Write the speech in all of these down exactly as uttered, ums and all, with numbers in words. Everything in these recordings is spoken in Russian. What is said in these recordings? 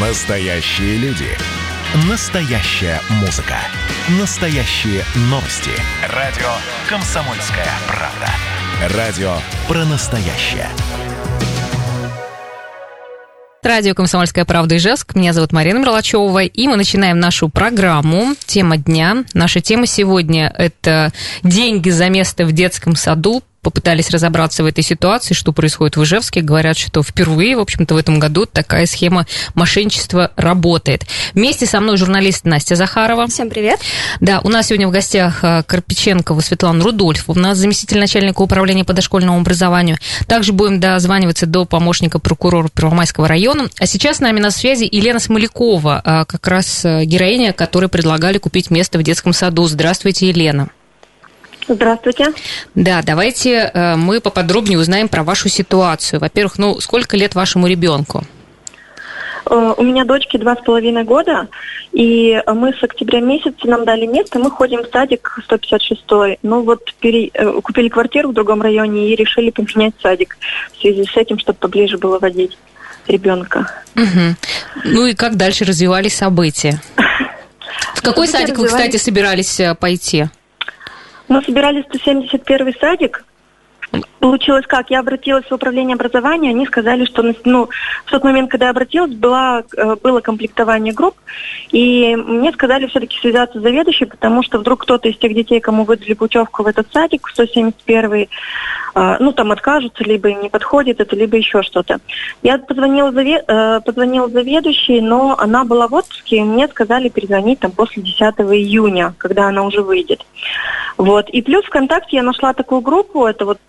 Настоящие люди. Настоящая музыка. Настоящие новости. Радио «Комсомольская правда». Радио про настоящее. Радио «Комсомольская правда» Ижевск. Меня зовут Марина Мерлачёва, и мы начинаем нашу программу. Тема дня. Наша тема сегодня – это деньги за место в детском саду. Попытались разобраться в этой ситуации, что происходит в Ижевске. Говорят, что впервые, в общем-то, в этом году такая схема мошенничества работает. Вместе со мной журналист Настя Захарова. Всем привет. Да, у нас сегодня в гостях Карпиченкова Светлана Рудольфовна, заместитель начальника управления по дошкольному образованию. Также будем дозваниваться до помощника прокурора Первомайского района. А сейчас с нами на связи Елена Смолякова, как раз героиня, которой предлагали купить место в детском саду. Здравствуйте, Елена. Здравствуйте. Да, давайте э, мы поподробнее узнаем про вашу ситуацию. Во-первых, ну, сколько лет вашему ребенку? Э, у меня дочке два с половиной года, и мы с октября месяца нам дали место, мы ходим в садик сто пятьдесят шестой. Ну вот пере, э, купили квартиру в другом районе и решили поменять садик в связи с этим, чтобы поближе было водить ребенка. Угу. Ну и как дальше развивались события? В какой садик вы, кстати, собирались пойти? Мы собирали сто семьдесят первый садик. Получилось как? Я обратилась в управление образования, они сказали, что ну, в тот момент, когда я обратилась, была, было комплектование групп, и мне сказали все-таки связаться с заведующей, потому что вдруг кто-то из тех детей, кому выдали путевку в этот садик, в сто семьдесят первый, ну там откажутся, либо им не подходит это, либо еще что-то. Я позвонила, заве... позвонила заведующей, но она была в отпуске, и мне сказали перезвонить там после десятого июня, когда она уже выйдет. Вот. И плюс ВКонтакте я нашла такую группу, это вот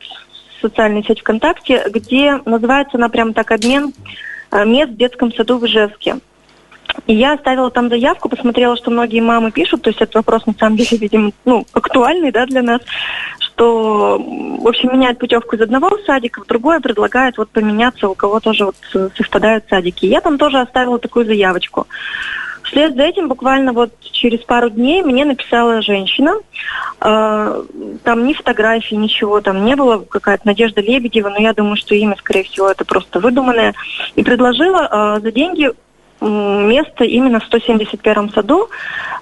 социальная сеть ВКонтакте, где называется она прям так «Обмен мест в детском саду в Ижевске». И я оставила там заявку, посмотрела, что многие мамы пишут, то есть этот вопрос на самом деле, видимо, ну, актуальный, да, для нас, что, в общем, меняют путевку из одного садика в другое, предлагают вот поменяться, у кого тоже вот совпадают садики. Я там тоже оставила такую заявочку. Вслед за этим буквально вот через пару дней мне написала женщина, э, там ни фотографий, ничего там не было, какая-то Надежда Лебедева, но я думаю, что имя, скорее всего, это просто выдуманное, и предложила э, за деньги э, место именно в сто семьдесят первом саду.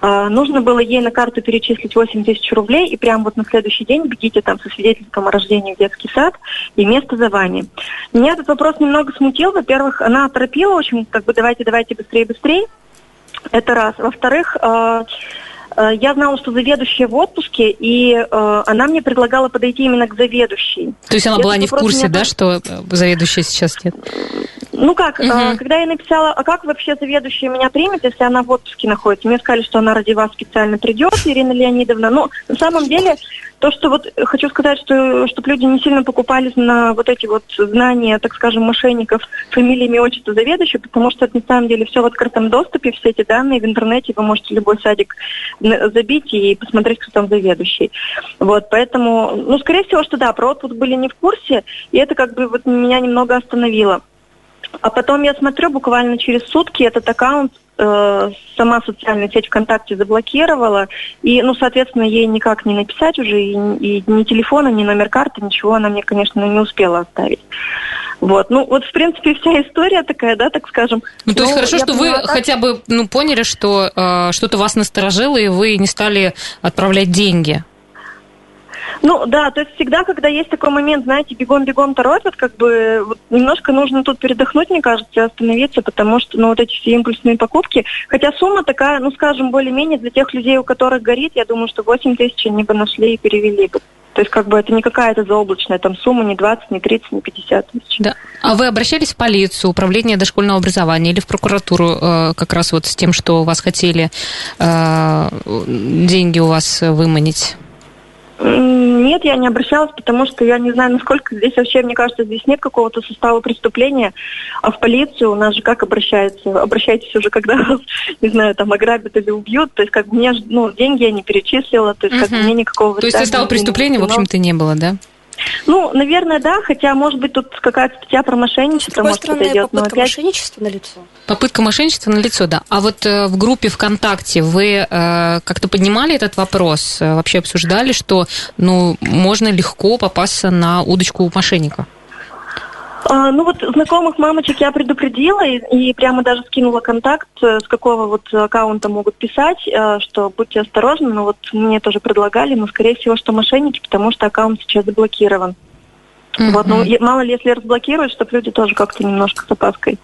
Э, нужно было ей на карту перечислить восемь тысяч рублей, и прямо вот на следующий день бегите там со свидетельством о рождении в детский сад, и место за вами. Меня этот вопрос немного смутил. Во-первых, она оторопила очень, как бы давайте, давайте, быстрее, быстрее. Это раз. Во-вторых, э, э, я знала, что заведующая в отпуске, и э, она мне предлагала подойти именно к заведующей. То есть она я была не в курсе, да, так... что заведующая сейчас нет? Ну как, угу. э, когда я написала, а как вообще заведующая меня примет, если она в отпуске находится? Мне сказали, что она ради вас специально придет, Ирина Леонидовна. Но на самом деле, то, что вот хочу сказать, что чтобы люди не сильно покупались на вот эти вот знания, так скажем, мошенников, фамилии, имя, отчество заведующей, потому что это на самом деле все в открытом доступе, все эти данные в интернете, вы можете любой садик забить и посмотреть, кто там заведующий. Вот, поэтому, ну, скорее всего, что да, про отпуск были не в курсе, и это как бы вот меня немного остановило. А потом я смотрю, буквально через сутки этот аккаунт э, сама социальная сеть ВКонтакте заблокировала, и, ну, соответственно, ей никак не написать уже, и, и ни телефона, ни номер карты, ничего она мне, конечно, не успела оставить. Вот, ну, вот, в принципе, вся история такая, да, так скажем. Ну, то есть ну, хорошо, что вы так... хотя бы, ну, поняли, что э, что-то вас насторожило, и вы не стали отправлять деньги. Ну да, то есть всегда, когда есть такой момент, знаете, бегом-бегом торопят, как бы вот, немножко нужно тут передохнуть, мне кажется, остановиться, потому что, ну, вот эти все импульсные покупки, хотя сумма такая, ну, скажем, более-менее для тех людей, у которых горит, я думаю, что восемь тысяч они бы нашли и перевели бы. То есть как бы это не какая-то заоблачная там сумма, не двадцать, не тридцать, не пятьдесят тысяч. Да. А вы обращались в полицию, управление дошкольного образования или в прокуратуру э, как раз вот с тем, что у вас хотели э, деньги у вас выманить? Нет, я не обращалась, потому что я не знаю, насколько здесь вообще, мне кажется, здесь нет какого-то состава преступления, а в полицию у нас же как обращаются? Обращайтесь уже, когда вас, не знаю, там, ограбят или убьют, то есть как мне, ну, деньги я не перечислила, то есть как мне никакого... То есть состава преступления, в общем-то, не было, да? Ну, наверное, да, хотя, может быть, тут какая-то статья про мошенничество, может, подойдет. Попытка опять... мошенничества налицо. Попытка мошенничества налицо, да. А вот э, в группе ВКонтакте вы э, как-то поднимали этот вопрос, э, вообще обсуждали, что, ну, можно легко попасться на удочку мошенника? А, ну вот знакомых мамочек я предупредила и, и прямо даже скинула контакт, с какого вот аккаунта могут писать, что будьте осторожны, но вот мне тоже предлагали, но скорее всего, что мошенники, потому что аккаунт сейчас заблокирован. Mm-hmm. Вот, ну мало ли, если разблокируют, чтобы люди тоже как-то немножко с опаской.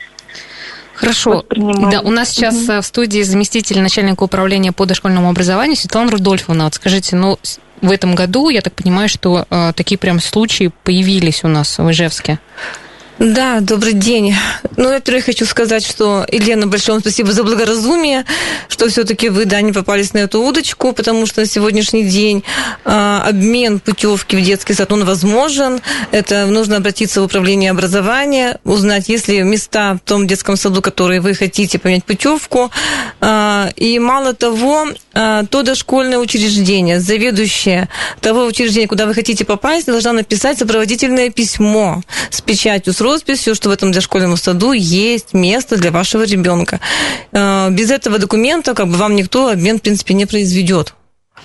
Хорошо. Да, у нас сейчас mm-hmm. в студии заместитель начальника управления по дошкольному образованию Светлана Рудольфовна. Вот скажите, ну в этом году, я так понимаю, что э, такие прям случаи появились у нас в Ижевске. Да, добрый день. Ну, во-первых, хочу сказать, что, Елена, большое вам спасибо за благоразумие, что все-таки вы, да, не попались на эту удочку, потому что на сегодняшний день э, обмен путевки в детский сад, он возможен. Это нужно обратиться в управление образования, узнать, есть ли места в том детском саду, который вы хотите поменять путевку. Э, и мало того, э, то дошкольное учреждение, заведующее того учреждения, куда вы хотите попасть, должна написать сопроводительное письмо с печатью, с росписью, что в этом дошкольном саду есть место для вашего ребенка. Без этого документа как бы вам никто обмен, в принципе, не произведет.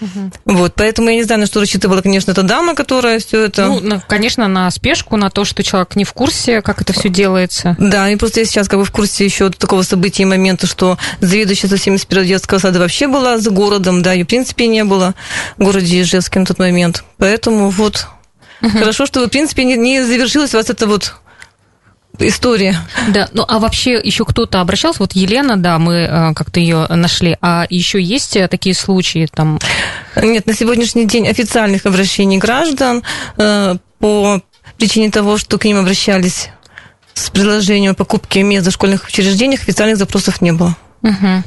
Угу. Вот, поэтому я не знаю, на что рассчитывала, конечно, эта дама, которая все это... Ну, конечно, на спешку, на то, что человек не в курсе, как это все делается. Да, и просто я сейчас как бы в курсе еще такого события и момента, что заведующая семьдесят первого детского сада вообще была за городом, да, ее, в принципе, не было в городе Ижевске на тот момент. Поэтому вот угу. хорошо, что, в принципе, не, не завершилась у вас эта вот... история. Да, ну а вообще еще кто-то обращался? Вот Елена, да, мы э, как-то ее нашли. А еще есть такие случаи там? Нет, на сегодняшний день официальных обращений граждан э, по причине того, что к ним обращались с предложением покупки мест в дошкольных учреждениях, официальных запросов не было. Угу.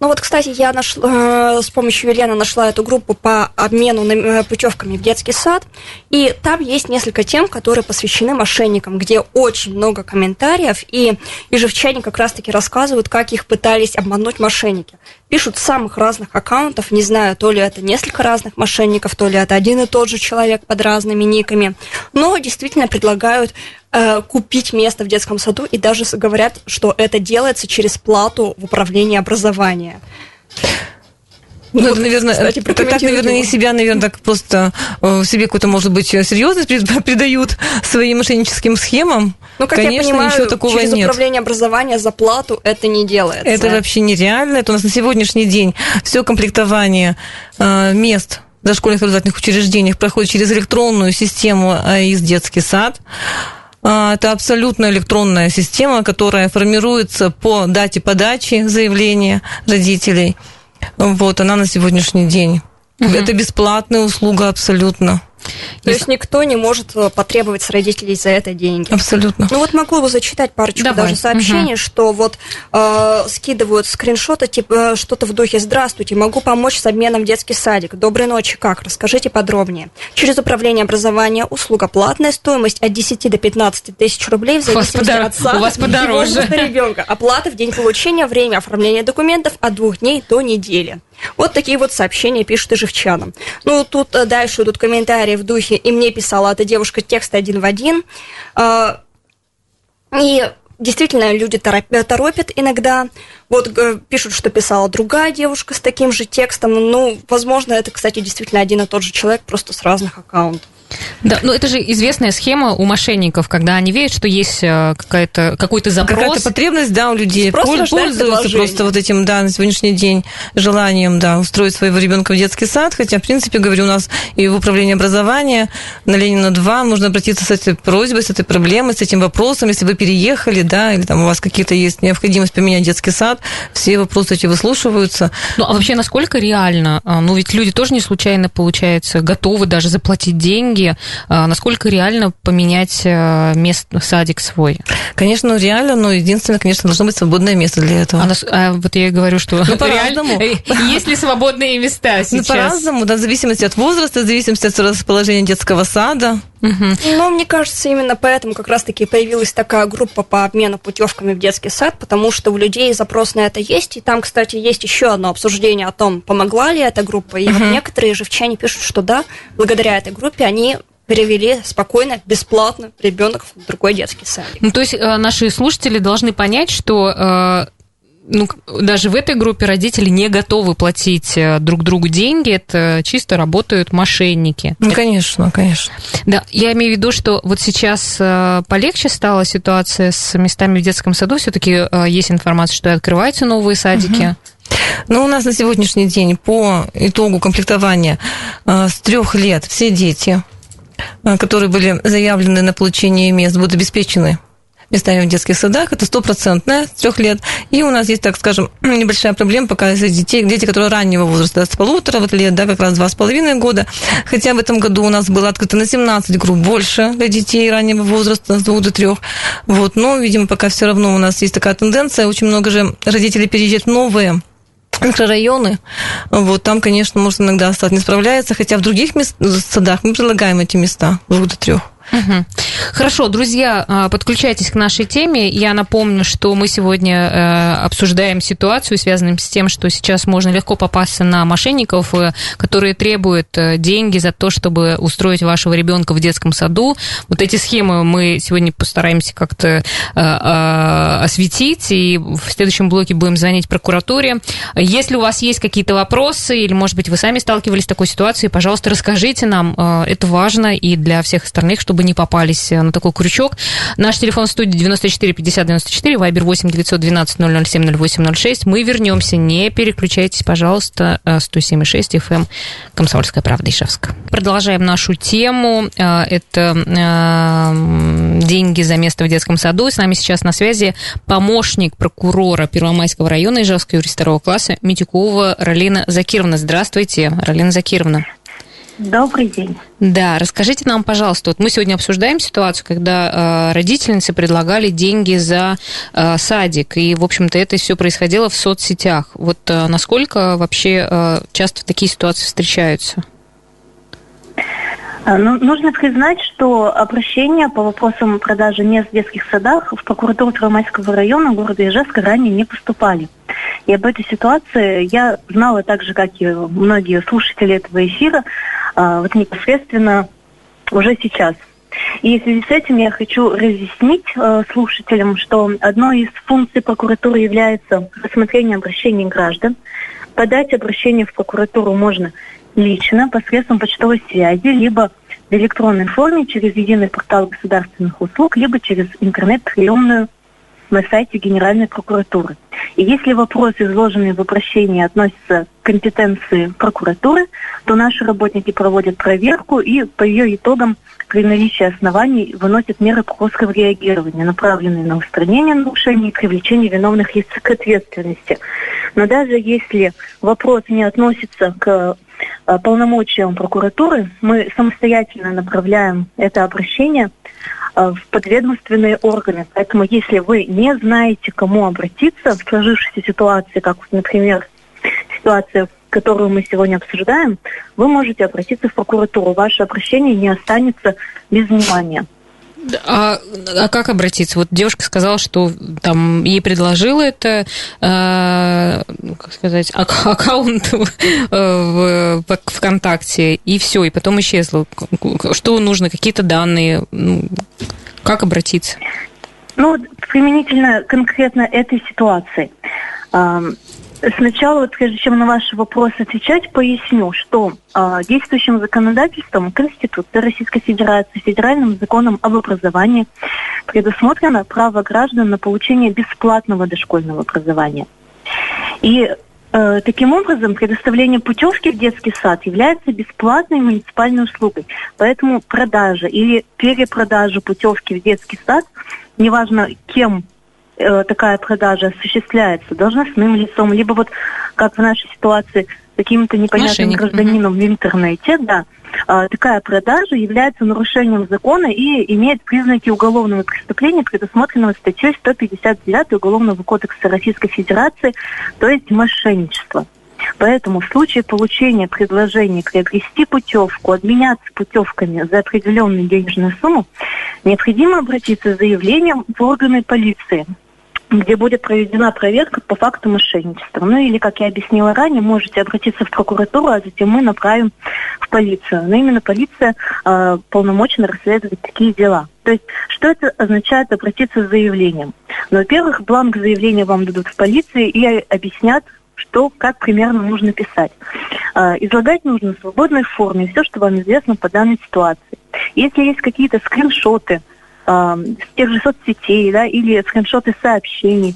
Ну вот, кстати, я нашла, с помощью Елены нашла эту группу по обмену путевками в детский сад, и там есть несколько тем, которые посвящены мошенникам, где очень много комментариев, и ижевчане как раз-таки рассказывают, как их пытались обмануть мошенники. Пишут с самых разных аккаунтов, не знаю, то ли это несколько разных мошенников, то ли это один и тот же человек под разными никами, но действительно предлагают э, купить место в детском саду, и даже говорят, что это делается через плату в управлении образования. Ну, вот, это, наверное, кстати, так, наверное, не себя, наверное, так просто себе какую-то, может быть, серьезность придают своим мошенническим схемам. Ну, как конечно, я понимаю, ничего такого через нет. Управление образования за плату это не делается. Это вообще нереально. Это у нас на сегодняшний день все комплектование мест в дошкольных образовательных учреждениях проходит через электронную систему АИС «Детский сад». Это абсолютно электронная система, которая формируется по дате подачи заявления родителей. Вот, она на сегодняшний день. Uh-huh. Это бесплатная услуга абсолютно. То есть никто не может потребовать с родителей за это деньги. Абсолютно. Ну вот могу бы зачитать парочку Давай. даже сообщений, угу. что вот э, скидывают скриншоты, типа что-то в духе «Здравствуйте, могу помочь с обменом в детский садик. Доброй ночи, как? Расскажите подробнее». Через управление образования услуга платная, стоимость от десяти до пятнадцати тысяч рублей в зависимости подар... от сада. У вас подороже. Возраста ребенка. Оплата в день получения, время оформления документов от двух дней до недели. Вот такие вот сообщения пишут ижевчанам. Ну, тут дальше идут комментарии в духе «И мне писала эта девушка текст один в один». И действительно, люди торопят иногда. Вот пишут, что писала другая девушка с таким же текстом. Ну, возможно, это, кстати, действительно один и тот же человек, просто с разных аккаунтов. Да, но это же известная схема у мошенников, когда они верят, что есть какая-то, какой-то запрос. Какая-то потребность, да, у людей. Спрос пользуются просто вот этим, да, на сегодняшний день желанием, да, устроить своего ребенка в детский сад. Хотя, в принципе, говорю, у нас и в управлении образования на Ленина два можно обратиться с этой просьбой, с этой проблемой, с этим вопросом. Если вы переехали, да, или там у вас какие-то есть необходимость поменять детский сад, все вопросы эти выслушиваются. Ну, а вообще, насколько реально? Ну, ведь люди тоже не случайно, получается, готовы даже заплатить деньги. Насколько реально поменять место, садик свой? Конечно, реально, но единственное, конечно, должно быть свободное место для этого. А, нас, а вот я и говорю, что... Ну, по-разному. Есть ли свободные места сейчас? Ну, по-разному, да, в зависимости от возраста, в зависимости от расположения детского сада. Угу. Но мне кажется, именно поэтому как раз-таки появилась такая группа по обмену путевками в детский сад, потому что у людей запрос на это есть. И там, кстати, есть еще одно обсуждение о том, помогла ли эта группа. И угу. вот некоторые ижевчане пишут, что да, благодаря этой группе они перевели спокойно, бесплатно ребенок в другой детский садик. Ну, то есть э, наши слушатели должны понять, что... Э... ну, даже в этой группе родители не готовы платить друг другу деньги, это чисто работают мошенники. Ну, конечно, конечно. Да, я имею в виду, что вот сейчас полегче стала ситуация с местами в детском саду, все-таки есть информация, что открываются новые садики. Угу. Но у нас на сегодняшний день по итогу комплектования с трех лет все дети, которые были заявлены на получение мест, будут обеспечены местами в детских садах. Это стопроцентное с трех лет. И у нас есть, так скажем, небольшая проблема пока из детей, дети, которые раннего возраста, с полутора вот лет, да, как раз два с половиной года. Хотя в этом году у нас было открыто на семнадцать групп больше для детей раннего возраста, с двух до трех. Вот. Но, видимо, пока все равно у нас есть такая тенденция. Очень много же родителей переезжают в новые микрорайоны, вот, там, конечно, может иногда сад не справляется, хотя в других мест, в садах мы предлагаем эти места двух до трех. Угу. Хорошо, друзья, подключайтесь к нашей теме. Я напомню, что мы сегодня обсуждаем ситуацию, связанную с тем, что сейчас можно легко попасться на мошенников, которые требуют деньги за то, чтобы устроить вашего ребенка в детском саду. Вот эти схемы мы сегодня постараемся как-то осветить, и в следующем блоке будем звонить прокуратуре. Если у вас есть какие-то вопросы, или, может быть, вы сами сталкивались с такой ситуацией, пожалуйста, расскажите нам. Это важно и для всех остальных, чтобы чтобы не попались на такой крючок. Наш телефон в студии девяносто четыре пятьдесят девяносто четыре, Вайбер восемь девятьсот двенадцать ноль ноль семь ноль восемь ноль шесть. Мы вернемся, не переключайтесь, пожалуйста, сто семь и шесть эф эм, Комсомольская правда, Ижевск. Продолжаем нашу тему. Это деньги за место в детском саду. С нами сейчас на связи помощник прокурора Первомайского района Ижевска, юрист второго класса Митюкова Ралина Закировна. Здравствуйте, Ралина Закировна. Добрый день. Да, расскажите нам, пожалуйста, вот мы сегодня обсуждаем ситуацию, когда э, родительницы предлагали деньги за э, садик, и, в общем-то, это все происходило в соцсетях. Вот э, насколько вообще э, часто такие ситуации встречаются? Ну, нужно признать, что обращения по вопросам продажи мест в детских садах в прокуратуру Первомайского района города Ижевска ранее не поступали. И об этой ситуации я знала так же, как и многие слушатели этого эфира, вот непосредственно уже сейчас. И в связи с этим я хочу разъяснить э, слушателям, что одной из функций прокуратуры является рассмотрение обращений граждан. Подать обращение в прокуратуру можно лично, посредством почтовой связи, либо в электронной форме через единый портал государственных услуг, либо через интернет-приемную на сайте Генеральной прокуратуры. И если вопросы, изложенные в обращении, относятся к компетенции прокуратуры, то наши работники проводят проверку и по ее итогам при наличии оснований выносят меры прокурорского реагирования, направленные на устранение нарушений и привлечение виновных лиц к ответственности. Но даже если вопрос не относится к полномочиям прокуратуры, мы самостоятельно направляем это обращение в подведомственные органы. Поэтому если вы не знаете, к кому обратиться в сложившейся ситуации, как, например, ситуация, которую мы сегодня обсуждаем, вы можете обратиться в прокуратуру. Ваше обращение не останется без внимания. А, а как обратиться? Вот девушка сказала, что там ей предложила это, э, как сказать, аккаунт в ВКонтакте, и все, и потом исчезла. Что нужно, какие-то данные, как обратиться? Ну, применительно конкретно этой ситуации. Сначала, вот, прежде чем на ваши вопросы отвечать, поясню, что э, действующим законодательством Конституции Российской Федерации, Федеральным законом об образовании предусмотрено право граждан на получение бесплатного дошкольного образования. И э, таким образом предоставление путевки в детский сад является бесплатной муниципальной услугой. Поэтому продажа или перепродажа путевки в детский сад, неважно кем такая продажа осуществляется, должностным лицом, либо вот, как в нашей ситуации, каким-то непонятным Машинник. гражданином в интернете, да, такая продажа является нарушением закона и имеет признаки уголовного преступления, предусмотренного статьей сто пятьдесят девять Уголовного кодекса Российской Федерации, то есть мошенничество. Поэтому в случае получения предложений приобрести путевку, обменяться путевками за определенную денежную сумму, необходимо обратиться с заявлением в органы полиции, где будет проведена проверка по факту мошенничества. Ну или, как я объяснила ранее, можете обратиться в прокуратуру, а затем мы направим в полицию. Но именно полиция э, полномочна расследовать такие дела. То есть, что это означает обратиться с заявлением? Ну, во-первых, бланк заявления вам дадут в полиции и объяснят, что, как примерно нужно писать. Э, излагать нужно в свободной форме все, что вам известно по данной ситуации. Если есть какие-то скриншоты, с тех же соцсетей, да, или скриншоты сообщений.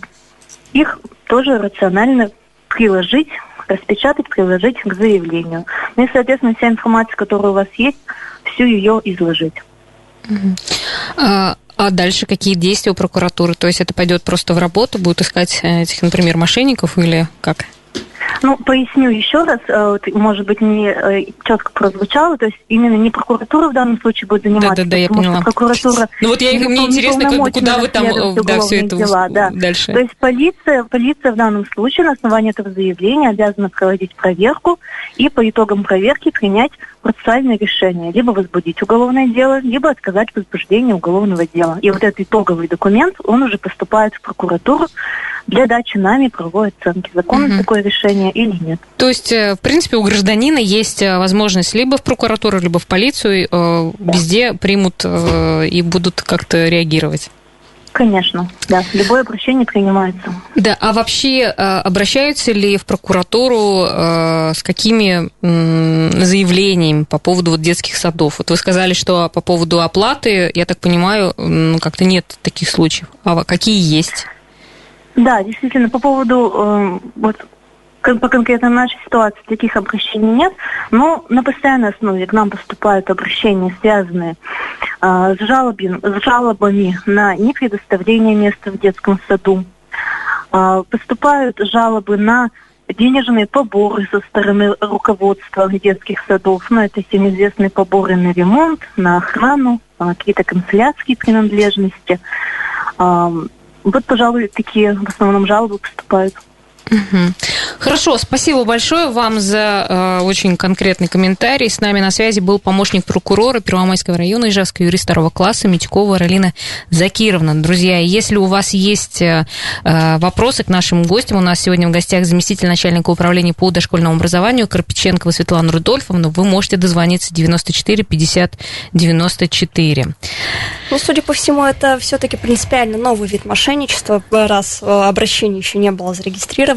Их тоже рационально приложить, распечатать, приложить к заявлению. Ну и, соответственно, вся информация, которая у вас есть, всю ее изложить. Uh-huh. А, а дальше какие действия у прокуратуры? То есть это пойдет просто в работу, будут искать этих, например, мошенников или как? Ну, поясню еще раз, может быть, не четко прозвучало, то есть именно не прокуратура в данном случае будет заниматься. Да, да, да, я поняла. Прокуратура. Ну вот я, мне интересно, как, куда вы там, да, все это дела, да. Дальше. То есть полиция, полиция в данном случае на основании этого заявления обязана проводить проверку и по итогам проверки принять процессуальное решение, либо возбудить уголовное дело, либо отказать в возбуждении уголовного дела. И вот этот итоговый документ, он уже поступает в прокуратуру для дачи нами правовой оценки, законно угу. такое решение или нет. То есть, в принципе, у гражданина есть возможность либо в прокуратуру, либо в полицию, да. везде примут и будут как-то реагировать. Конечно, да. Любое обращение принимается. Да, а вообще обращаются ли в прокуратуру с какими заявлениями по поводу вот детских садов? Вот вы сказали, что по поводу оплаты, я так понимаю, как-то нет таких случаев. А какие есть? Да, действительно, по поводу, вот, по конкретно нашей ситуации таких обращений нет, но на постоянной основе к нам поступают обращения, связанные с жалобами на непредоставление места в детском саду. Поступают жалобы на денежные поборы со стороны руководства детских садов. Ну, это всем известные поборы на ремонт, на охрану, какие-то канцелярские принадлежности. Вот, пожалуй, такие в основном жалобы поступают. Угу. Хорошо, спасибо большое вам за э, очень конкретный комментарий. С нами на связи был помощник прокурора Первомайского района Ижевска, юрист второго класса Митюкова Ралина Закировна. Друзья, если у вас есть э, вопросы к нашим гостям, у нас сегодня в гостях заместитель начальника управления по дошкольному образованию Карпиченкова Светлана Рудольфовна, вы можете дозвониться девяносто четыре пятьдесят девяносто четыре. Ну, судя по всему, это все-таки принципиально новый вид мошенничества, раз обращение еще не было зарегистрировано.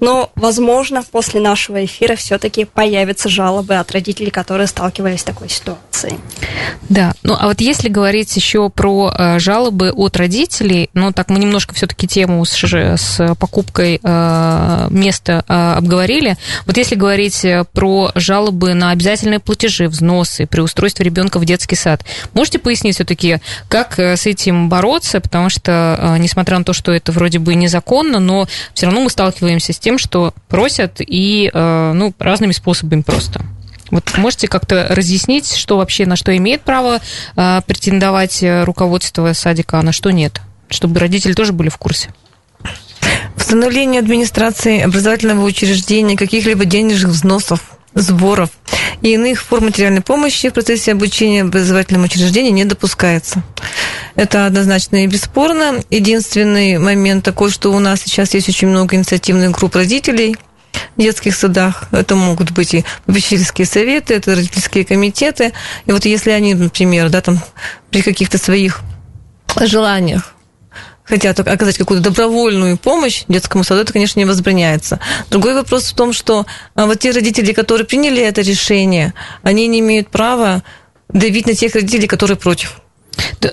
Но, возможно, после нашего эфира все-таки появятся жалобы от родителей, которые сталкивались с такой ситуацией. Да, ну а вот если говорить еще про э, жалобы от родителей, ну так мы немножко все-таки тему с, с покупкой э, места э, обговорили. Вот если говорить про жалобы на обязательные платежи, взносы при устройстве ребенка в детский сад, можете пояснить все-таки, как с этим бороться? Потому что, э, несмотря на то, что это вроде бы незаконно, но все равно мы сталкиваемся с тем, что просят и, ну, разными способами просто. Вот можете как-то разъяснить, что вообще, на что имеет право претендовать руководство садика, а на что нет, чтобы родители тоже были в курсе? Установление администрации образовательного учреждения каких-либо денежных взносов, сборов и иных форм материальной помощи в процессе обучения в образовательном учреждении не допускается. Это однозначно и бесспорно. Единственный момент такой, что у нас сейчас есть очень много инициативных групп родителей в детских садах. Это могут быть и попечительские советы, это родительские комитеты. И вот если они, например, да, там, при каких-то своих желаниях хотят оказать какую-то добровольную помощь детскому саду, это, конечно, не возбраняется. Другой вопрос в том, что вот те родители, которые приняли это решение, они не имеют права давить на тех родителей, которые против.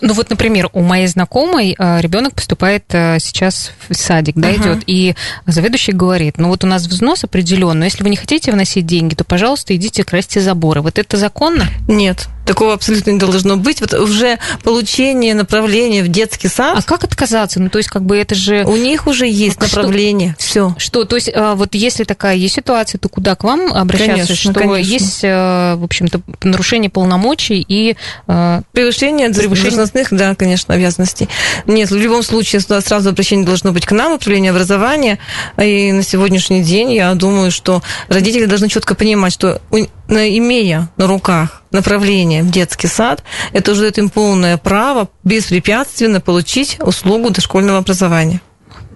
Ну вот, например, у моей знакомой ребенок поступает сейчас в садик, да, uh-huh. идет, и заведующий говорит, ну вот у нас взнос определен, но если вы не хотите вносить деньги, то, пожалуйста, идите красьте заборы. Вот это законно? Нет, такого абсолютно не должно быть. Вот уже получение направления в детский сад. А как отказаться? Ну то есть как бы это же... У них уже есть направление, все. Что, то есть вот если такая есть ситуация, то куда к вам обращаться? Конечно, что конечно. Есть, в общем-то, нарушение полномочий и... Превышение... Должностных, да, конечно, обязанностей. Нет, в любом случае сразу обращение должно быть к нам, управление образования. И на сегодняшний день я думаю, что родители должны четко понимать, что имея на руках направление в детский сад, это уже дает им полное право беспрепятственно получить услугу дошкольного образования.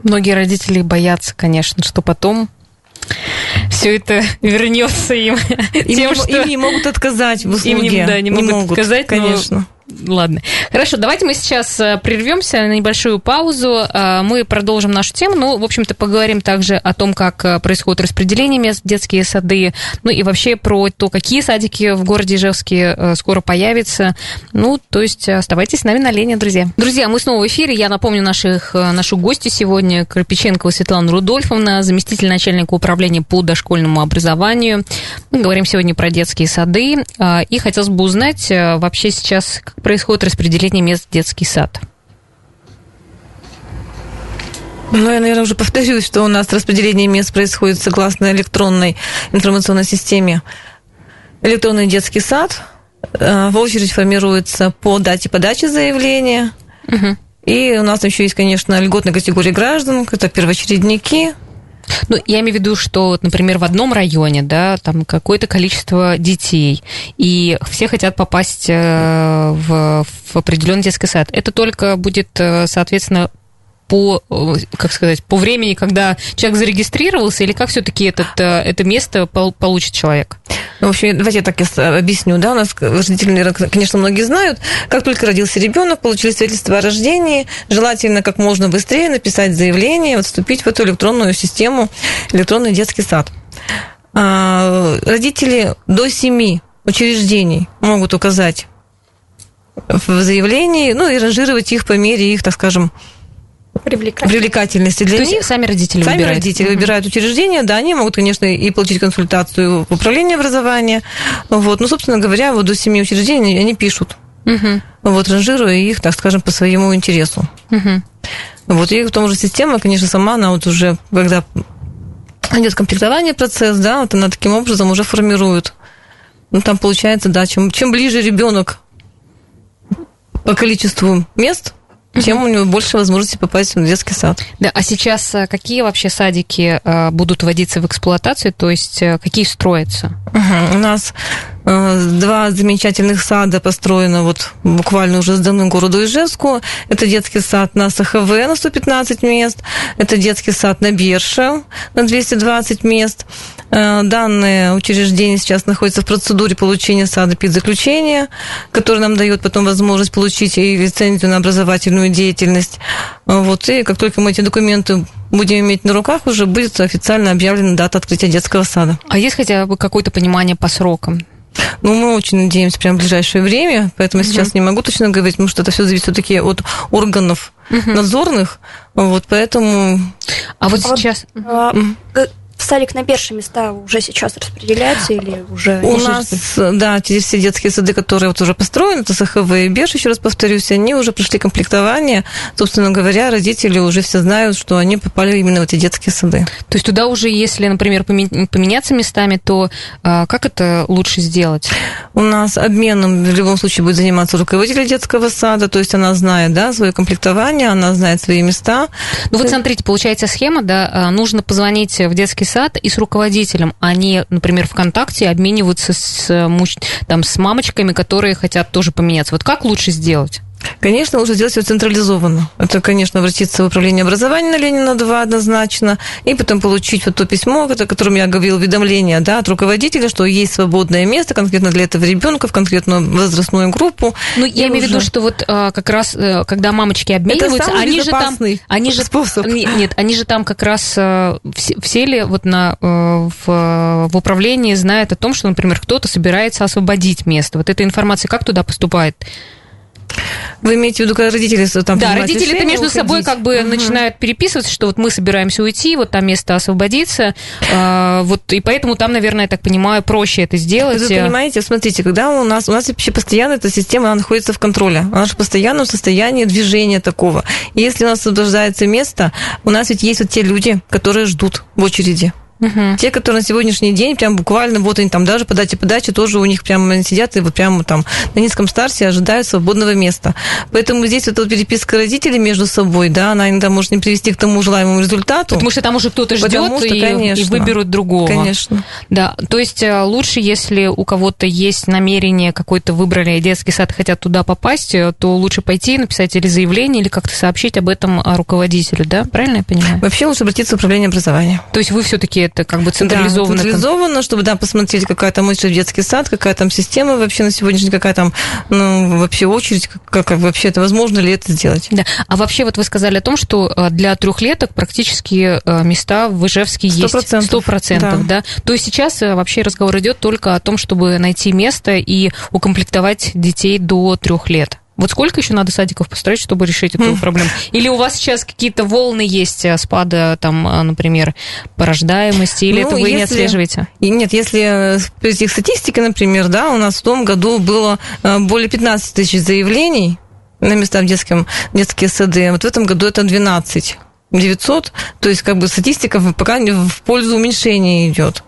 Многие родители боятся, конечно, что потом все это вернется им. Им, тем, что... им не могут отказать в услуге. Им, да, не, не могут, могут отказать, конечно. Но... Ладно. Хорошо, давайте мы сейчас прервемся на небольшую паузу. Мы продолжим нашу тему. Ну, в общем-то, поговорим также о том, как происходит распределение мест в детские сады. Ну, и вообще про то, какие садики в городе Ижевске скоро появятся. Ну, то есть оставайтесь с нами на линии, друзья. Друзья, мы снова в эфире. Я напомню наших, нашу гостью сегодня, Карпиченкова Светлана Рудольфовна, заместитель начальника управления по дошкольному образованию. Мы говорим сегодня про детские сады. И хотелось бы узнать вообще сейчас, как происходит распределение мест в детский сад. Ну, я, наверное, уже повторюсь, что у нас распределение мест происходит согласно электронной информационной системе. Электронный детский сад. В очередь формируется по дате подачи заявления. Угу. И у нас еще есть, конечно, льготная категория граждан. Это первоочередники. Ну, я имею в виду, что, например, в одном районе, да, там какое-то количество детей, и все хотят попасть в, в определенный детский сад. Это только будет, соответственно, по, как сказать, по времени, когда человек зарегистрировался, или как все-таки этот, это место получит человек? Ну, в общем, давайте я так объясню, да, у нас родители, наверное, конечно, многие знают, как только родился ребенок, получили свидетельство о рождении, желательно как можно быстрее написать заявление, вот, вступить в эту электронную систему, электронный детский сад. Родители до семи учреждений могут указать в заявлении, ну, и ранжировать их по мере их, так скажем, Привлекательности. Привлекательности для То них. Сами родители сами выбирают. родители uh-huh. выбирают учреждения, да, они могут, конечно, и получить консультацию в управлении образования. Вот. Ну, собственно говоря, вот до семи учреждений они пишут, uh-huh. вот, ранжируя их, так скажем, по своему интересу. Uh-huh. Вот. И в том же система, конечно, сама, она вот уже, когда идет комплектование процесс, да, вот она таким образом уже формирует. Ну, там получается, да, чем, чем ближе ребенок по количеству мест, тем у него больше возможностей попасть в детский сад. Да, а сейчас какие вообще садики будут вводиться в эксплуатацию, то есть какие строятся? Угу. У нас два замечательных сада построено вот буквально уже сданы городу Ижевску. Это детский сад на Сахаве на сто пятнадцать мест, это детский сад на Бирше на двести двадцать мест. Данное учреждение сейчас находится в процедуре получения садопедзаключения, которое нам дает потом возможность получить и лицензию на образовательную деятельность. Вот. И как только мы эти документы будем иметь на руках, уже будет официально объявлена дата открытия детского сада. А есть хотя бы какое-то понимание по срокам? Ну, мы очень надеемся прямо в ближайшее время, поэтому угу. сейчас не могу точно говорить, потому что это все зависит все-таки от органов угу. надзорных, вот поэтому... А вот а сейчас... А... Садик на Бирше места уже сейчас распределяются или уже... У нас, да, все детские сады, которые вот уже построены, это Сахав и Бирш, еще раз повторюсь, они уже прошли комплектование. Собственно говоря, родители уже все знают, что они попали именно в эти детские сады. То есть туда уже, если, например, поменяться местами, то а, как это лучше сделать? У нас обменом в любом случае будет заниматься руководитель детского сада, то есть она знает, да, свое комплектование, она знает свои места. Ну вот смотрите, получается схема, да, нужно позвонить в детский сад, и с руководителем. Они, например, ВКонтакте обмениваются с, там, с мамочками, которые хотят тоже поменяться. Вот как лучше сделать? Конечно, лучше сделать все централизованно. Это, конечно, обратиться в управление образования на Ленина два однозначно, и потом получить вот то письмо, о котором я говорила, уведомление, да, от руководителя, что есть свободное место конкретно для этого ребенка, в конкретную возрастную группу. Ну, я имею в виду, что вот а, как раз, когда мамочки обмениваются, они же там... Они же, способ. Нет, они же там как раз в, в селе, вот на, в, в управлении знают о том, что, например, кто-то собирается освободить место. Вот эта информация как туда поступает? Вы имеете в виду, когда родители там... Да, родители это между уходить. собой как бы угу. начинают переписываться, что вот мы собираемся уйти, вот там место освободится, э, вот, и поэтому там, наверное, я так понимаю, проще это сделать. Вы понимаете, смотрите, когда у нас... У нас вообще постоянно эта система, она находится в контроле, она же постоянно в состоянии движения такого. И если у нас освобождается место, у нас ведь есть вот те люди, которые ждут в очереди. Uh-huh. Те, которые на сегодняшний день, прям буквально, вот они там даже по дате подачи тоже у них прям сидят и вот прямо там на низком старте ожидают свободного места. Поэтому здесь вот эта переписка родителей между собой, да, она иногда может не привести к тому желаемому результату. Потому что там уже кто-то ждет и, и выберут другого. Конечно. Да, то есть лучше, если у кого-то есть намерение, какой-то выбрали детский сад, хотят туда попасть, то лучше пойти, написать или заявление, или как-то сообщить об этом руководителю, да? Правильно я понимаю? Вообще лучше обратиться в управление образования. То есть вы все-таки это как бы централизованно. Да, централизованно, чтобы да, посмотреть, какая там очередь в детский сад, какая там система вообще на сегодняшний, какая там ну, вообще очередь, как, как вообще это возможно ли это сделать. Да. А вообще вот вы сказали о том, что для трехлеток практически места в Ижевске есть. сто процентов Да. да. То есть сейчас вообще разговор идет только о том, чтобы найти место и укомплектовать детей до трех лет. Вот сколько еще надо садиков построить, чтобы решить эту проблему? Или у вас сейчас какие-то волны есть спада, там, например, порождаемости, или ну, это вы если... не отслеживаете? И нет, если прийти к статистике, например, да, у нас в том году было более пятнадцать тысяч заявлений на места в детском, детские сады, вот в этом году это двенадцать тысяч девятьсот, то есть как бы статистика пока в пользу уменьшения идет.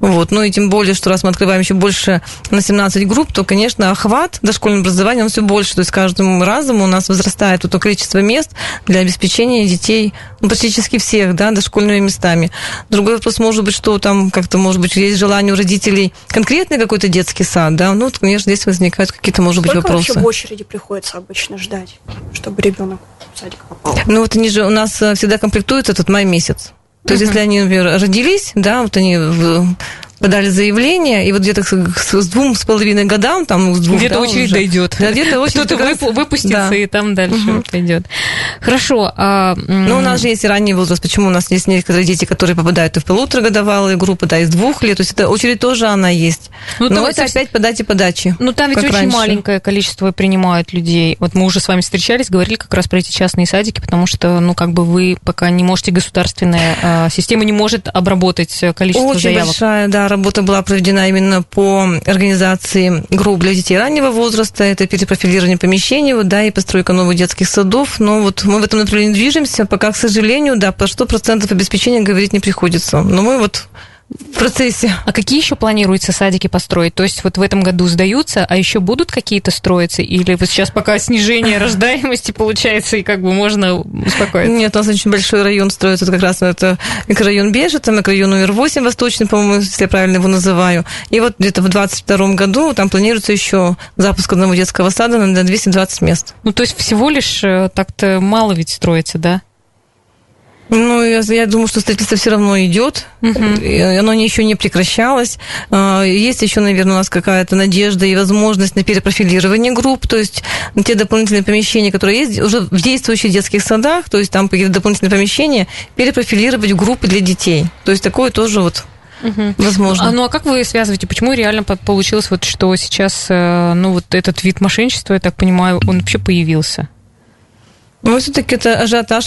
Вот. Ну и тем более, что раз мы открываем еще больше на семнадцать групп, то, конечно, охват дошкольного образования, он все больше. То есть каждым разом у нас возрастает вот то количество мест для обеспечения детей, ну, практически всех, да, дошкольными местами. Другой вопрос, может быть, что там как-то, может быть, есть желание у родителей конкретный какой-то детский сад, да, ну, вот, конечно, здесь возникают какие-то, может быть, вопросы. Сколько вообще в очереди приходится обычно ждать, чтобы ребенок в садик попал? Ну, вот они же у нас всегда комплектуются этот май месяц. То есть, uh-huh. если они, например, родились, да, вот они подали заявление, и вот где-то с двум с половиной годам, там, с двух, где-то да, очередь уже дойдет. Да, где-то очередь. Кто-то раз... выпустится, да. И там дальше uh-huh. пойдет. Хорошо. А... Ну, у нас же есть и ранний возраст. Почему у нас есть некоторые дети, которые попадают и в полуторагодовалые группы, да, и с двух лет. То есть, это очередь тоже она есть. Ну, но это есть... опять по дате подачи. Ну, там ведь очень раньше. Маленькое количество принимают людей. Вот мы уже с вами встречались, говорили как раз про эти частные садики, потому что, ну, как бы вы пока не можете, государственная система не может обработать количество очень заявок. Очень большая, да. Работа была проведена именно по организации групп для детей раннего возраста, это перепрофилирование помещений, вот, да, и постройка новых детских садов, но вот мы в этом направлении движемся, пока, к сожалению, да, по сто процентов обеспечения говорить не приходится, но мы вот в процессе. А какие еще планируется садики построить? То есть вот в этом году сдаются, а еще будут какие-то строиться? Или вот сейчас пока снижение рождаемости получается, и как бы можно успокоиться? Нет, у нас очень большой район строится, как раз это микрорайон Бежит, там микрорайон номер восемь, восточный, по-моему, если я правильно его называю. И вот где-то в двадцать втором году там планируется еще запуск одного детского сада на двести двадцать мест. Ну, то есть всего лишь так-то мало ведь строится, да? Ну, я, я думаю, что строительство все равно идет, uh-huh. оно еще не прекращалось. Есть еще, наверное, у нас какая-то надежда и возможность на перепрофилирование групп, то есть те дополнительные помещения, которые есть уже в действующих детских садах, то есть там какие-то дополнительные помещения, перепрофилировать в группы для детей. То есть такое тоже вот... Угу. Возможно. А, ну а как вы связываете? Почему реально получилось, вот, что сейчас ну, вот этот вид мошенничества, я так понимаю, он вообще появился? Ну, все-таки это ажиотаж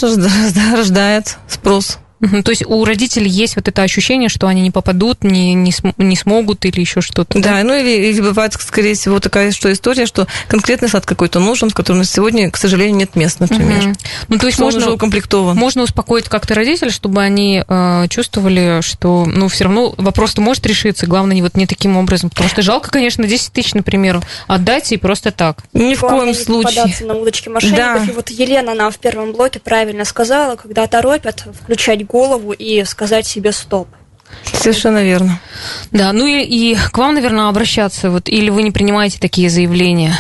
рождает спрос. Uh-huh. То есть у родителей есть вот это ощущение, что они не попадут, не, не, см- не смогут или еще что-то. Да, да? ну или, или бывает, скорее всего, такая что история, что конкретный сад какой-то нужен, в котором сегодня, к сожалению, нет мест, например. Uh-huh. Ну, то есть можно, уже укомплектован. Можно успокоить как-то родителей, чтобы они э, чувствовали, что, ну, все равно вопрос-то может решиться, главное, вот не таким образом. Потому что жалко, конечно, десять тысяч, например, отдать и просто так. Ни в коем случае. Попадаться на удочки мошенников. Да. И вот Елена нам в первом блоке правильно сказала, когда торопят, включать голову и сказать себе «стоп». Совершенно верно. Да, ну и, и к вам, наверное, обращаться, вот, или вы не принимаете такие заявления?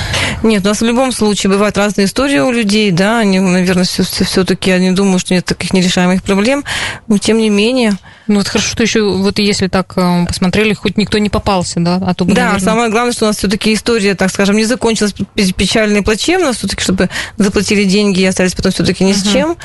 Нет, у нас в любом случае бывают разные истории у людей, да, они, наверное, все-таки, я не думаю, что нет таких нерешаемых проблем, но тем не менее... Ну вот хорошо, что еще, вот если так посмотрели, хоть никто не попался, да? А то бы, да, наверное... самое главное, что у нас все-таки история, так скажем, не закончилась печально и плачевно, все-таки, чтобы заплатили деньги и остались потом все-таки ни uh-huh. с чем.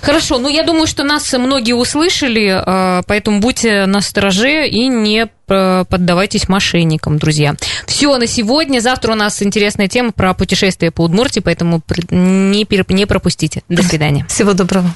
Хорошо, ну я думаю, что нас многие услышали, поэтому будьте настороже и не поддавайтесь мошенникам, друзья. Все на сегодня. Завтра у нас интересная тема про путешествия по Удмуртии, поэтому не пропустите. До свидания. Всего доброго.